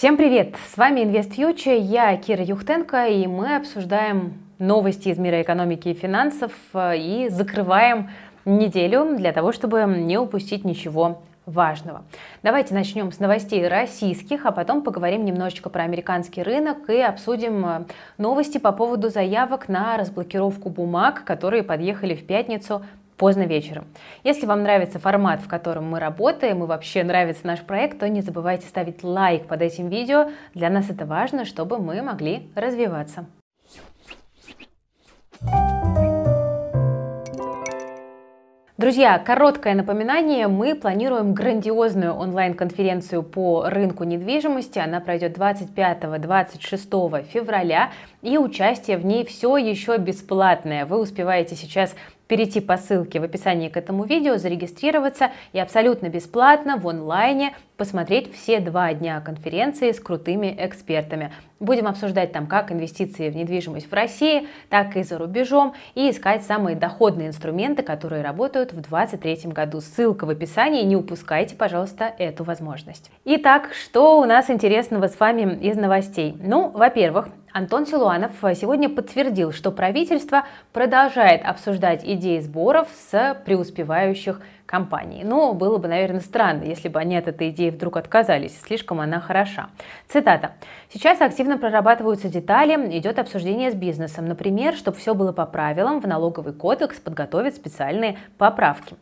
Всем привет! С вами InvestFuture, я Кира Юхтенко, и мы обсуждаем новости из мира экономики и финансов и закрываем неделю для того, чтобы не упустить ничего важного. Давайте начнем с новостей российских, а потом поговорим немножечко про американский рынок и обсудим новости по поводу заявок на разблокировку бумаг, которые подъехали в пятницу поздно вечером. Если вам нравится формат, в котором мы работаем, и вообще нравится наш проект, то не забывайте ставить лайк под этим видео. Для нас это важно, чтобы мы могли развиваться. Друзья, короткое напоминание. Мы планируем грандиозную онлайн-конференцию по рынку недвижимости. Она пройдет 25-26 февраля, и участие в ней все еще бесплатное. Вы успеваете сейчас перейти по ссылке в описании к этому видео, зарегистрироваться и абсолютно бесплатно в онлайне посмотреть все 2 дня конференции с крутыми экспертами. Будем обсуждать там как инвестиции в недвижимость в России, так и за рубежом, и искать самые доходные инструменты, которые работают в 2023 году. Ссылка в описании, не упускайте, пожалуйста, эту возможность. Итак, что у нас интересного с вами из новостей? Ну, во-первых, Антон Силуанов сегодня подтвердил, что правительство продолжает обсуждать идеи сборов с преуспевающих компаний. Но было бы, наверное, странно, если бы они от этой идеи вдруг отказались. Слишком она хороша. Цитата. «Сейчас активно прорабатываются детали, идет обсуждение с бизнесом. Например, чтобы все было по правилам, в налоговый кодекс подготовят специальные поправки».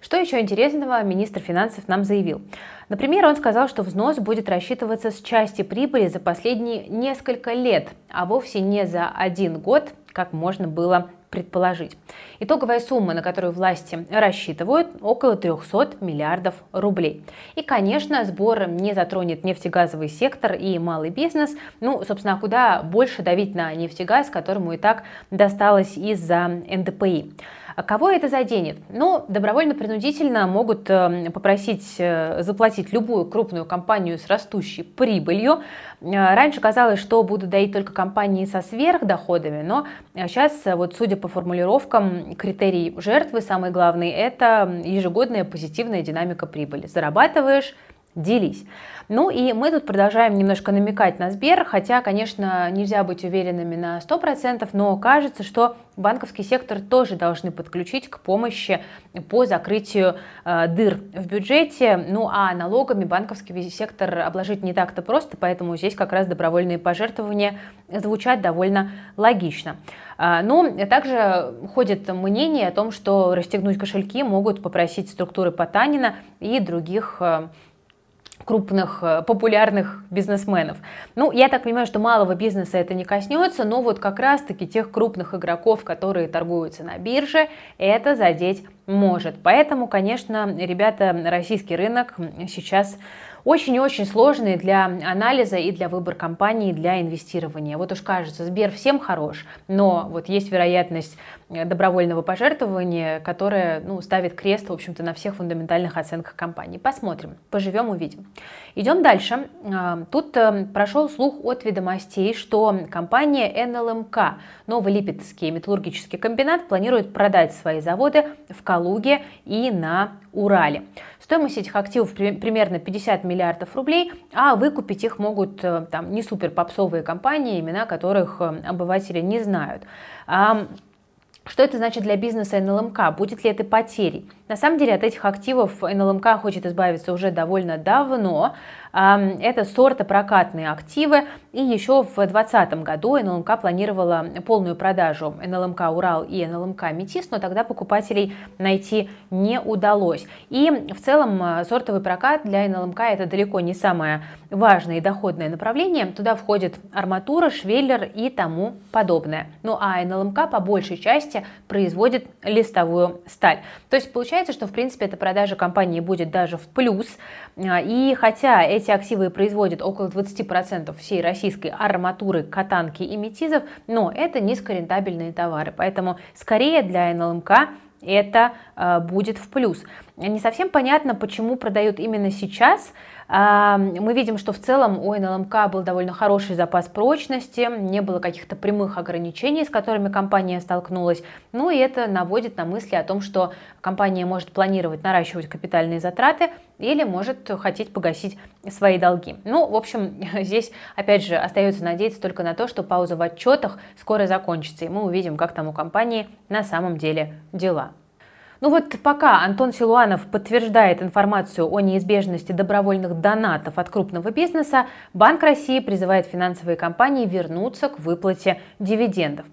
Что еще интересного министр финансов нам заявил? Например, он сказал, что взнос будет рассчитываться с части прибыли за последние несколько лет, а вовсе не за 1 год, как можно было предположить. Итоговая сумма, на которую власти рассчитывают, около 300 миллиардов рублей. И, конечно, сбор не затронет нефтегазовый сектор и малый бизнес. Ну, собственно, куда больше давить на нефтегаз, которому и так досталось из-за НДПИ. А кого это заденет? Ну, добровольно-принудительно могут попросить заплатить любую крупную компанию с растущей прибылью. Раньше казалось, что будут доить только компании со сверхдоходами, но сейчас, вот судя по формулировкам, критерий жертвы, самый главный, это ежегодная позитивная динамика прибыли. Зарабатываешь — делись. Ну и мы тут продолжаем немножко намекать на Сбер, хотя, конечно, нельзя быть уверенными на 100%, но кажется, что банковский сектор тоже должны подключить к помощи по закрытию дыр в бюджете. Ну а налогами банковский сектор обложить не так-то просто, поэтому здесь как раз добровольные пожертвования звучат довольно логично. Но также ходит мнение о том, что расстегнуть кошельки могут попросить структуры Потанина и других крупных популярных бизнесменов. Ну, я так понимаю, что малого бизнеса это не коснется, но вот как раз-таки тех крупных игроков, которые торгуются на бирже, это задеть может. Поэтому, конечно, ребята, российский рынок сейчас очень-очень сложный для анализа и для выбора компании, для инвестирования. Вот уж кажется, Сбер всем хорош, но вот есть вероятность добровольного пожертвования, которое, ну, ставит крест, в общем-то, на всех фундаментальных оценках компании. Посмотрим, поживем, увидим. Идем дальше. Тут прошел слух от Ведомостей, что компания НЛМК, Новолипецкий металлургический комбинат, планирует продать свои заводы в Калуге и на Урале. Стоимость этих активов примерно 50 миллиардов рублей, а выкупить их могут там не супер попсовые компании, имена которых обыватели не знают. Что это значит для бизнеса НЛМК? Будет ли это потерей? На самом деле от этих активов НЛМК хочет избавиться уже довольно давно. Это сортопрокатные активы. И еще в 2020 году НЛМК планировала полную продажу НЛМК Урал и НЛМК Метис, но тогда покупателей найти не удалось. И в целом сортовый прокат для НЛМК это далеко не самое важное и доходное направление. Туда входит арматура, швеллер и тому подобное. Ну а НЛМК по большей части производит листовую сталь. То есть получается, что в принципе эта продажа компании будет даже в плюс. И хотя эти активы производят около 20% всей российской арматуры, катанки и метизов, но это низкорентабельные товары. Поэтому скорее для НЛМК это будет в плюс. Не совсем понятно, почему продают именно сейчас. Мы видим, что в целом у НЛМК был довольно хороший запас прочности, не было каких-то прямых ограничений, с которыми компания столкнулась. Ну и это наводит на мысли о том, что компания может планировать наращивать капитальные затраты или может хотеть погасить свои долги. Ну, в общем, здесь опять же остается надеяться только на то, что пауза в отчетах скоро закончится, и мы увидим, как там у компании на самом деле дела. Ну вот пока Антон Силуанов подтверждает информацию о неизбежности добровольных донатов от крупного бизнеса, Банк России призывает финансовые компании вернуться к выплате дивидендов.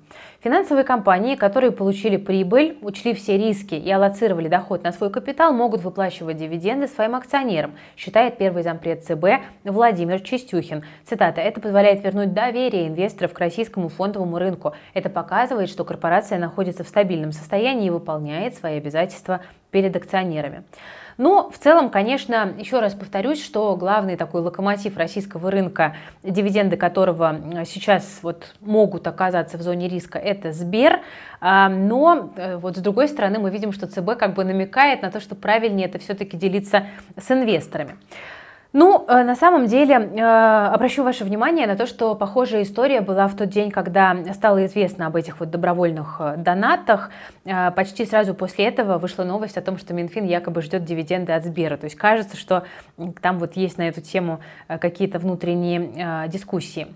Финансовые компании, которые получили прибыль, учли все риски и аллоцировали доход на свой капитал, могут выплачивать дивиденды своим акционерам, считает первый зампред ЦБ Владимир Чистюхин. Цитата: «Это позволяет вернуть доверие инвесторов к российскому фондовому рынку. Это показывает, что корпорация находится в стабильном состоянии и выполняет свои обязательства перед акционерами». Но в целом, конечно, еще раз повторюсь, что главный такой локомотив российского рынка, дивиденды которого сейчас вот могут оказаться в зоне риска, это Сбер. Но вот с другой стороны мы видим, что ЦБ как бы намекает на то, что правильнее это все-таки делиться с инвесторами. Ну, на самом деле, обращу ваше внимание на то, что похожая история была в тот день, когда стало известно об этих вот добровольных донатах. Почти сразу после этого вышла новость о том, что Минфин якобы ждет дивиденды от Сбера. То есть кажется, что там вот есть на эту тему какие-то внутренние дискуссии.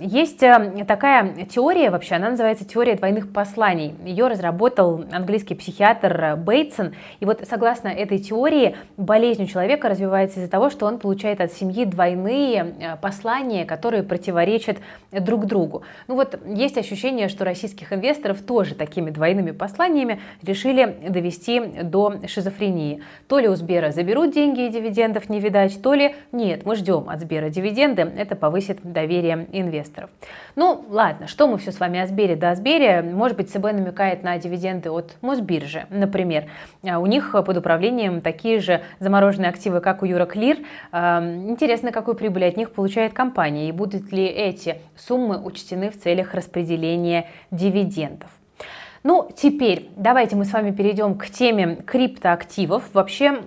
Есть такая теория вообще, она называется теория двойных посланий. Ее разработал английский психиатр Бейтсон. И вот согласно этой теории, болезнь у человека развивается из-за того, что он получает от семьи двойные послания, которые противоречат друг другу. Ну вот есть ощущение, что российских инвесторов тоже такими двойными посланиями решили довести до шизофрении. То ли у Сбера заберут деньги и дивидендов не видать, то ли нет, мы ждем от Сбера дивиденды, это повысит доверие инвесторов. Ну ладно, что мы все с вами о Сбере да о Сбере, может быть ЦБ намекает на дивиденды от Мосбиржи, например. У них под управлением такие же замороженные активы, как у Euroclear. Интересно, какую прибыль от них получает компания и будут ли эти суммы учтены в целях распределения дивидендов. Ну, теперь давайте мы с вами перейдем к теме криптоактивов. Вообще,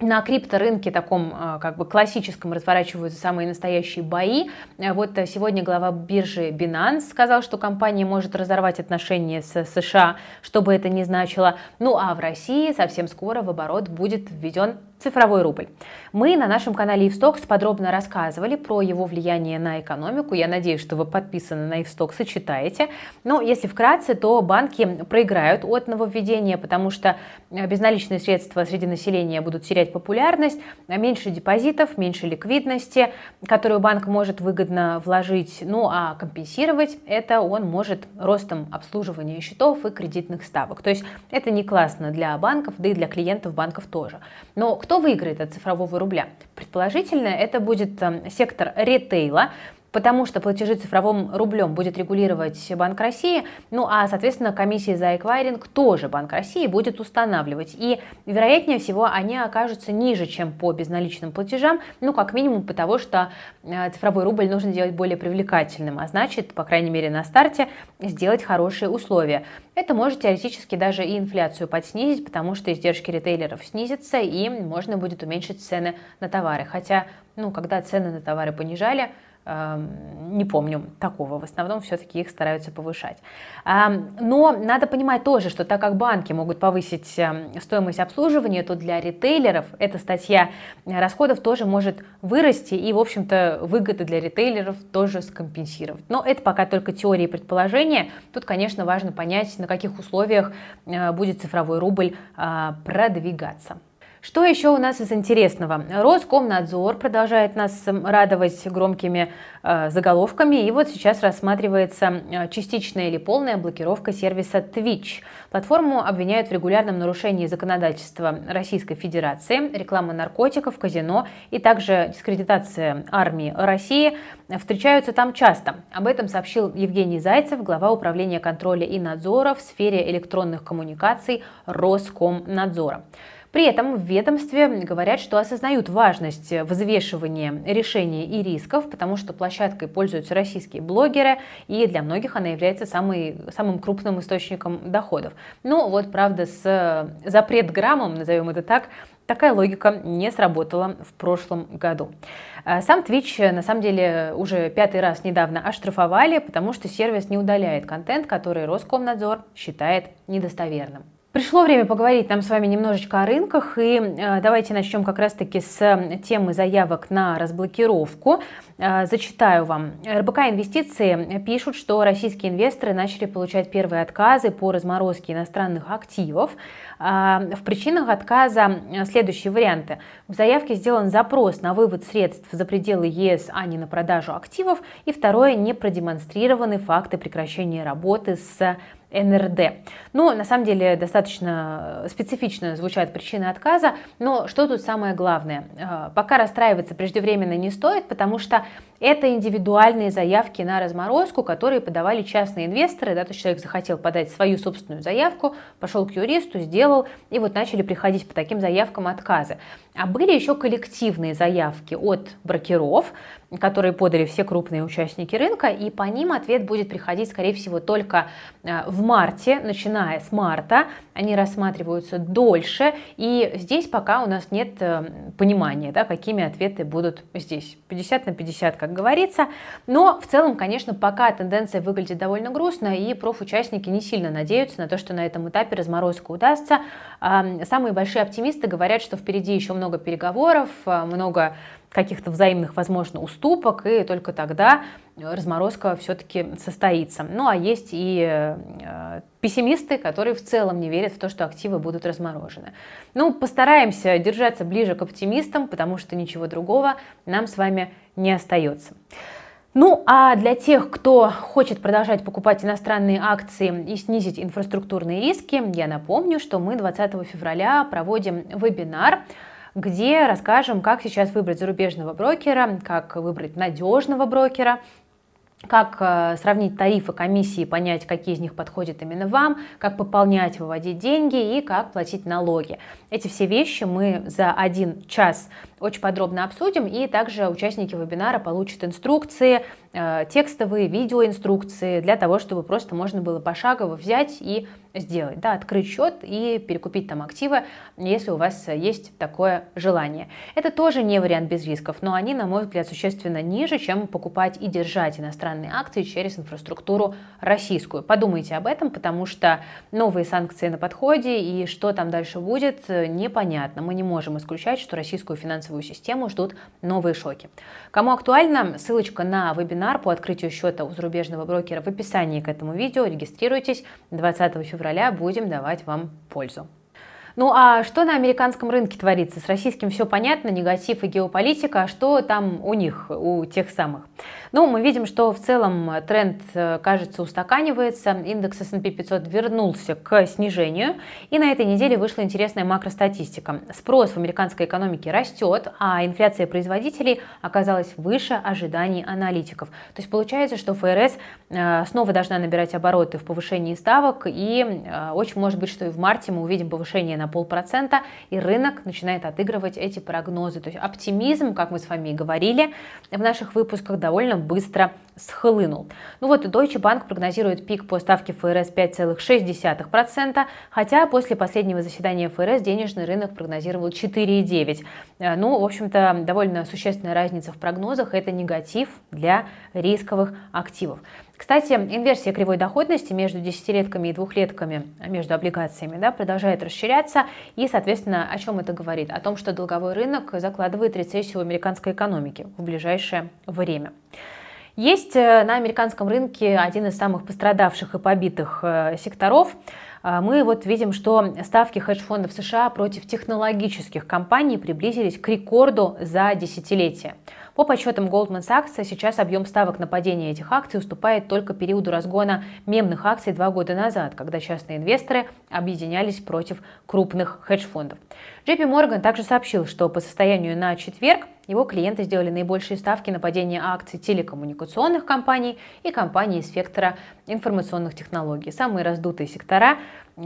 на крипторынке таком как бы классическом разворачиваются самые настоящие бои. Вот сегодня глава биржи Binance сказал, что компания может разорвать отношения с США, что бы это ни значило. Ну а в России совсем скоро в оборот будет введен цифровой рубль. Мы на нашем канале InvStocks подробно рассказывали про его влияние на экономику. Я надеюсь, что вы подписаны на InvStocks и читаете. Но если вкратце, то банки проиграют от нововведения, потому что безналичные средства среди населения будут терять популярность, меньше депозитов, меньше ликвидности, которую банк может выгодно вложить, ну а компенсировать это он может ростом обслуживания счетов и кредитных ставок. То есть это не классно для банков, да и для клиентов банков тоже. Но кто выиграет от цифрового рубля? Предположительно, это будет сектор ритейла, потому что платежи цифровым рублем будет регулировать Банк России, ну а, соответственно, комиссии за эквайринг тоже Банк России будет устанавливать. И, вероятнее всего, они окажутся ниже, чем по безналичным платежам, ну, как минимум, потому что цифровой рубль нужно делать более привлекательным, а значит, по крайней мере, на старте сделать хорошие условия. Это может теоретически даже и инфляцию подснизить, потому что издержки ритейлеров снизятся, и можно будет уменьшить цены на товары. Хотя, ну, когда цены на товары понижали, не помню такого, в основном все-таки их стараются повышать. Но надо понимать тоже, что так как банки могут повысить стоимость обслуживания, то для ритейлеров эта статья расходов тоже может вырасти и, в общем-то, выгоды для ритейлеров тоже скомпенсировать. Но это пока только теория и предположения. Тут, конечно, важно понять, на каких условиях будет цифровой рубль продвигаться. Что еще у нас из интересного? Роскомнадзор продолжает нас радовать громкими заголовками. И вот сейчас рассматривается частичная или полная блокировка сервиса Twitch. Платформу обвиняют в регулярном нарушении законодательства Российской Федерации, реклама наркотиков, казино и также дискредитация армии России. Встречаются там часто. Об этом сообщил Евгений Зайцев, глава управления контроля и надзора в сфере электронных коммуникаций Роскомнадзора. При этом в ведомстве говорят, что осознают важность взвешивания решений и рисков, потому что площадкой пользуются российские блогеры, и для многих она является самым крупным источником доходов. Ну вот, правда, с запретграммом, назовем это так, такая логика не сработала в прошлом году. Сам Twitch, на самом деле, уже 5-й раз недавно оштрафовали, потому что сервис не удаляет контент, который Роскомнадзор считает недостоверным. Пришло время поговорить нам с вами немножечко о рынках, и давайте начнем как раз-таки с темы заявок на разблокировку. Зачитаю вам. РБК Инвестиции пишут, что российские инвесторы начали получать первые отказы по разморозке иностранных активов. В причинах отказа следующие варианты. В заявке сделан запрос на вывод средств за пределы ЕС, а не на продажу активов. И второе, не продемонстрированы факты прекращения работы с НРД. Ну, на самом деле, достаточно специфично звучат причины отказа, но что тут самое главное? Пока расстраиваться преждевременно не стоит, потому что это индивидуальные заявки на разморозку, которые подавали частные инвесторы, да, то есть человек захотел подать свою собственную заявку, пошел к юристу, сделал, и вот начали приходить по таким заявкам отказы. А были еще коллективные заявки от брокеров, которые подали все крупные участники рынка, и по ним ответ будет приходить, скорее всего, только в марте, начиная с марта, они рассматриваются дольше, и здесь пока у нас нет понимания, да, какими ответы будут здесь, 50 на 50, как говорится, но в целом, конечно, пока тенденция выглядит довольно грустно, и профучастники не сильно надеются на то, что на этом этапе разморозка удастся. Самые большие оптимисты говорят, что впереди еще много переговоров, много каких-то взаимных, возможно, уступок, и только тогда разморозка все-таки состоится. Ну, а есть и пессимисты, которые в целом не верят в то, что активы будут разморожены. Ну, постараемся держаться ближе к оптимистам, потому что ничего другого нам с вами не остается. Ну, а для тех, кто хочет продолжать покупать иностранные акции и снизить инфраструктурные риски, я напомню, что мы 20 февраля проводим вебинар, где расскажем, как сейчас выбрать зарубежного брокера, как выбрать надежного брокера, как сравнить тарифы, комиссии, понять, какие из них подходят именно вам, как пополнять, выводить деньги и как платить налоги. Эти все вещи мы за 1 час очень подробно обсудим, и также участники вебинара получат инструкции, текстовые, видеоинструкции для того, чтобы просто можно было пошагово взять и сделать, да, открыть счет и перекупить там активы, если у вас есть такое желание. Это тоже не вариант без рисков, но они, на мой взгляд, существенно ниже, чем покупать и держать иностранные акции через инфраструктуру российскую. Подумайте об этом, потому что новые санкции на подходе, и что там дальше будет, непонятно. Мы не можем исключать, что российскую финансовую систему ждут новые шоки. Кому актуально, ссылочка на вебинар по открытию счета у зарубежного брокера в описании к этому видео. Регистрируйтесь, 20 февраля будем давать вам пользу. Ну а что на американском рынке творится? С российским все понятно, негатив и геополитика, а что там у них, у тех самых? Ну, мы видим, что в целом тренд, кажется, устаканивается, индекс S&P 500 вернулся к снижению, и на этой неделе вышла интересная макростатистика. Спрос в американской экономике растет, а инфляция производителей оказалась выше ожиданий аналитиков. То есть получается, что ФРС снова должна набирать обороты в повышении ставок, и очень может быть, что и в марте мы увидим повышение на 0,5%, и рынок начинает отыгрывать эти прогнозы. То есть оптимизм, как мы с вами и говорили в наших выпусках, довольно быстро схлынул. Ну вот и Deutsche Bank прогнозирует пик по ставке ФРС 5,6%, хотя после последнего заседания ФРС денежный рынок прогнозировал 4,9%. Ну, в общем-то, довольно существенная разница в прогнозах, это негатив для рисковых активов. Кстати, инверсия кривой доходности между десятилетками и двухлетками, между облигациями, да, продолжает расширяться, и, соответственно, о чем это говорит? О том, что долговой рынок закладывает рецессию в американской экономике в ближайшее время. Есть на американском рынке один из самых пострадавших и побитых секторов. Мы вот видим, что ставки хедж-фондов США против технологических компаний приблизились к рекорду за десятилетие. По подсчетам Goldman Sachs, сейчас объем ставок на падение этих акций уступает только периоду разгона мемных акций 2 года назад, когда частные инвесторы объединялись против крупных хедж-фондов. JP Morgan также сообщил, что по состоянию на четверг его клиенты сделали наибольшие ставки на падение акций телекоммуникационных компаний и компаний из сектора информационных технологий. Самые раздутые сектора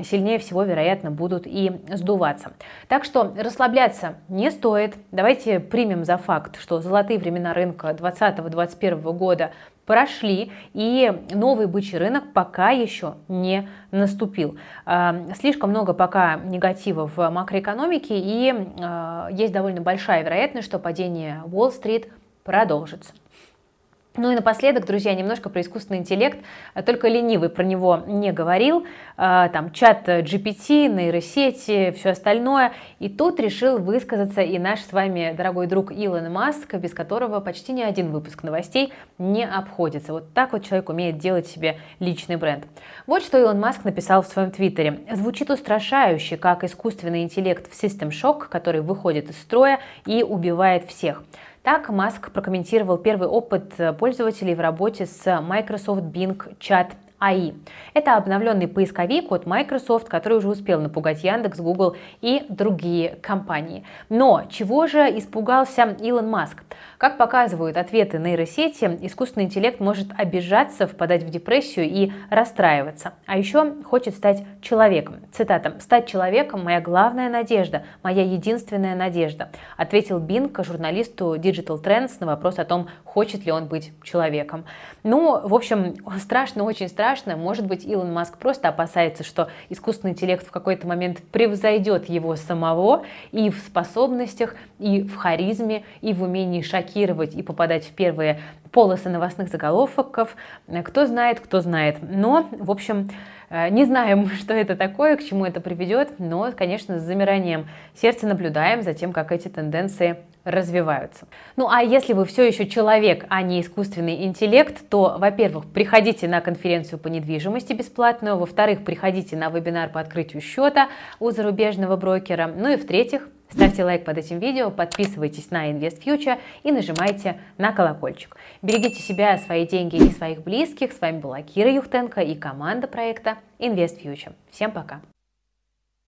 сильнее всего, вероятно, будут и сдуваться. Так что расслабляться не стоит. Давайте примем за факт, что золотые времена рынка 2020-2021 года прошли, и новый бычий рынок пока еще не наступил. Слишком много пока негатива в макроэкономике, и есть довольно большая вероятность, что падение Уолл-стрит продолжится. Ну и напоследок, друзья, немножко про искусственный интеллект. Только ленивый про него не говорил. Там чат GPT, нейросети, все остальное. И тут решил высказаться и наш с вами дорогой друг Илон Маск, без которого почти ни один выпуск новостей не обходится. Вот так вот человек умеет делать себе личный бренд. Вот что Илон Маск написал в своем твиттере. Звучит устрашающе, как искусственный интеллект в System Shock, который выходит из строя и убивает всех. Так Маск прокомментировал первый опыт пользователей в работе с Microsoft Bing Chat AI. Это обновленный поисковик от Microsoft, который уже успел напугать Яндекс, Google и другие компании. Но чего же испугался Илон Маск? Как показывают ответы нейросети, искусственный интеллект может обижаться, впадать в депрессию и расстраиваться. А еще хочет стать человеком. Цитата. «Стать человеком – моя главная надежда, моя единственная надежда», ответил Bing журналисту Digital Trends на вопрос о том, хочет ли он быть человеком. Ну, в общем, страшно, очень страшно. Может быть, Илон Маск просто опасается, что искусственный интеллект в какой-то момент превзойдет его самого и в способностях, и в харизме, и в умении шокировать и попадать в первые полосы новостных заголовков. Кто знает, кто знает. Но, в общем, не знаем, что это такое, к чему это приведет, но, конечно, с замиранием сердца наблюдаем за тем, как эти тенденции развиваются. Ну а если вы все еще человек, а не искусственный интеллект, то, во-первых, приходите на конференцию по недвижимости бесплатную, во-вторых, приходите на вебинар по открытию счета у зарубежного брокера, ну и в-третьих, ставьте лайк под этим видео, подписывайтесь на InvestFuture и нажимайте на колокольчик. Берегите себя, свои деньги и своих близких. С вами была Кира Юхтенко и команда проекта InvestFuture. Всем пока!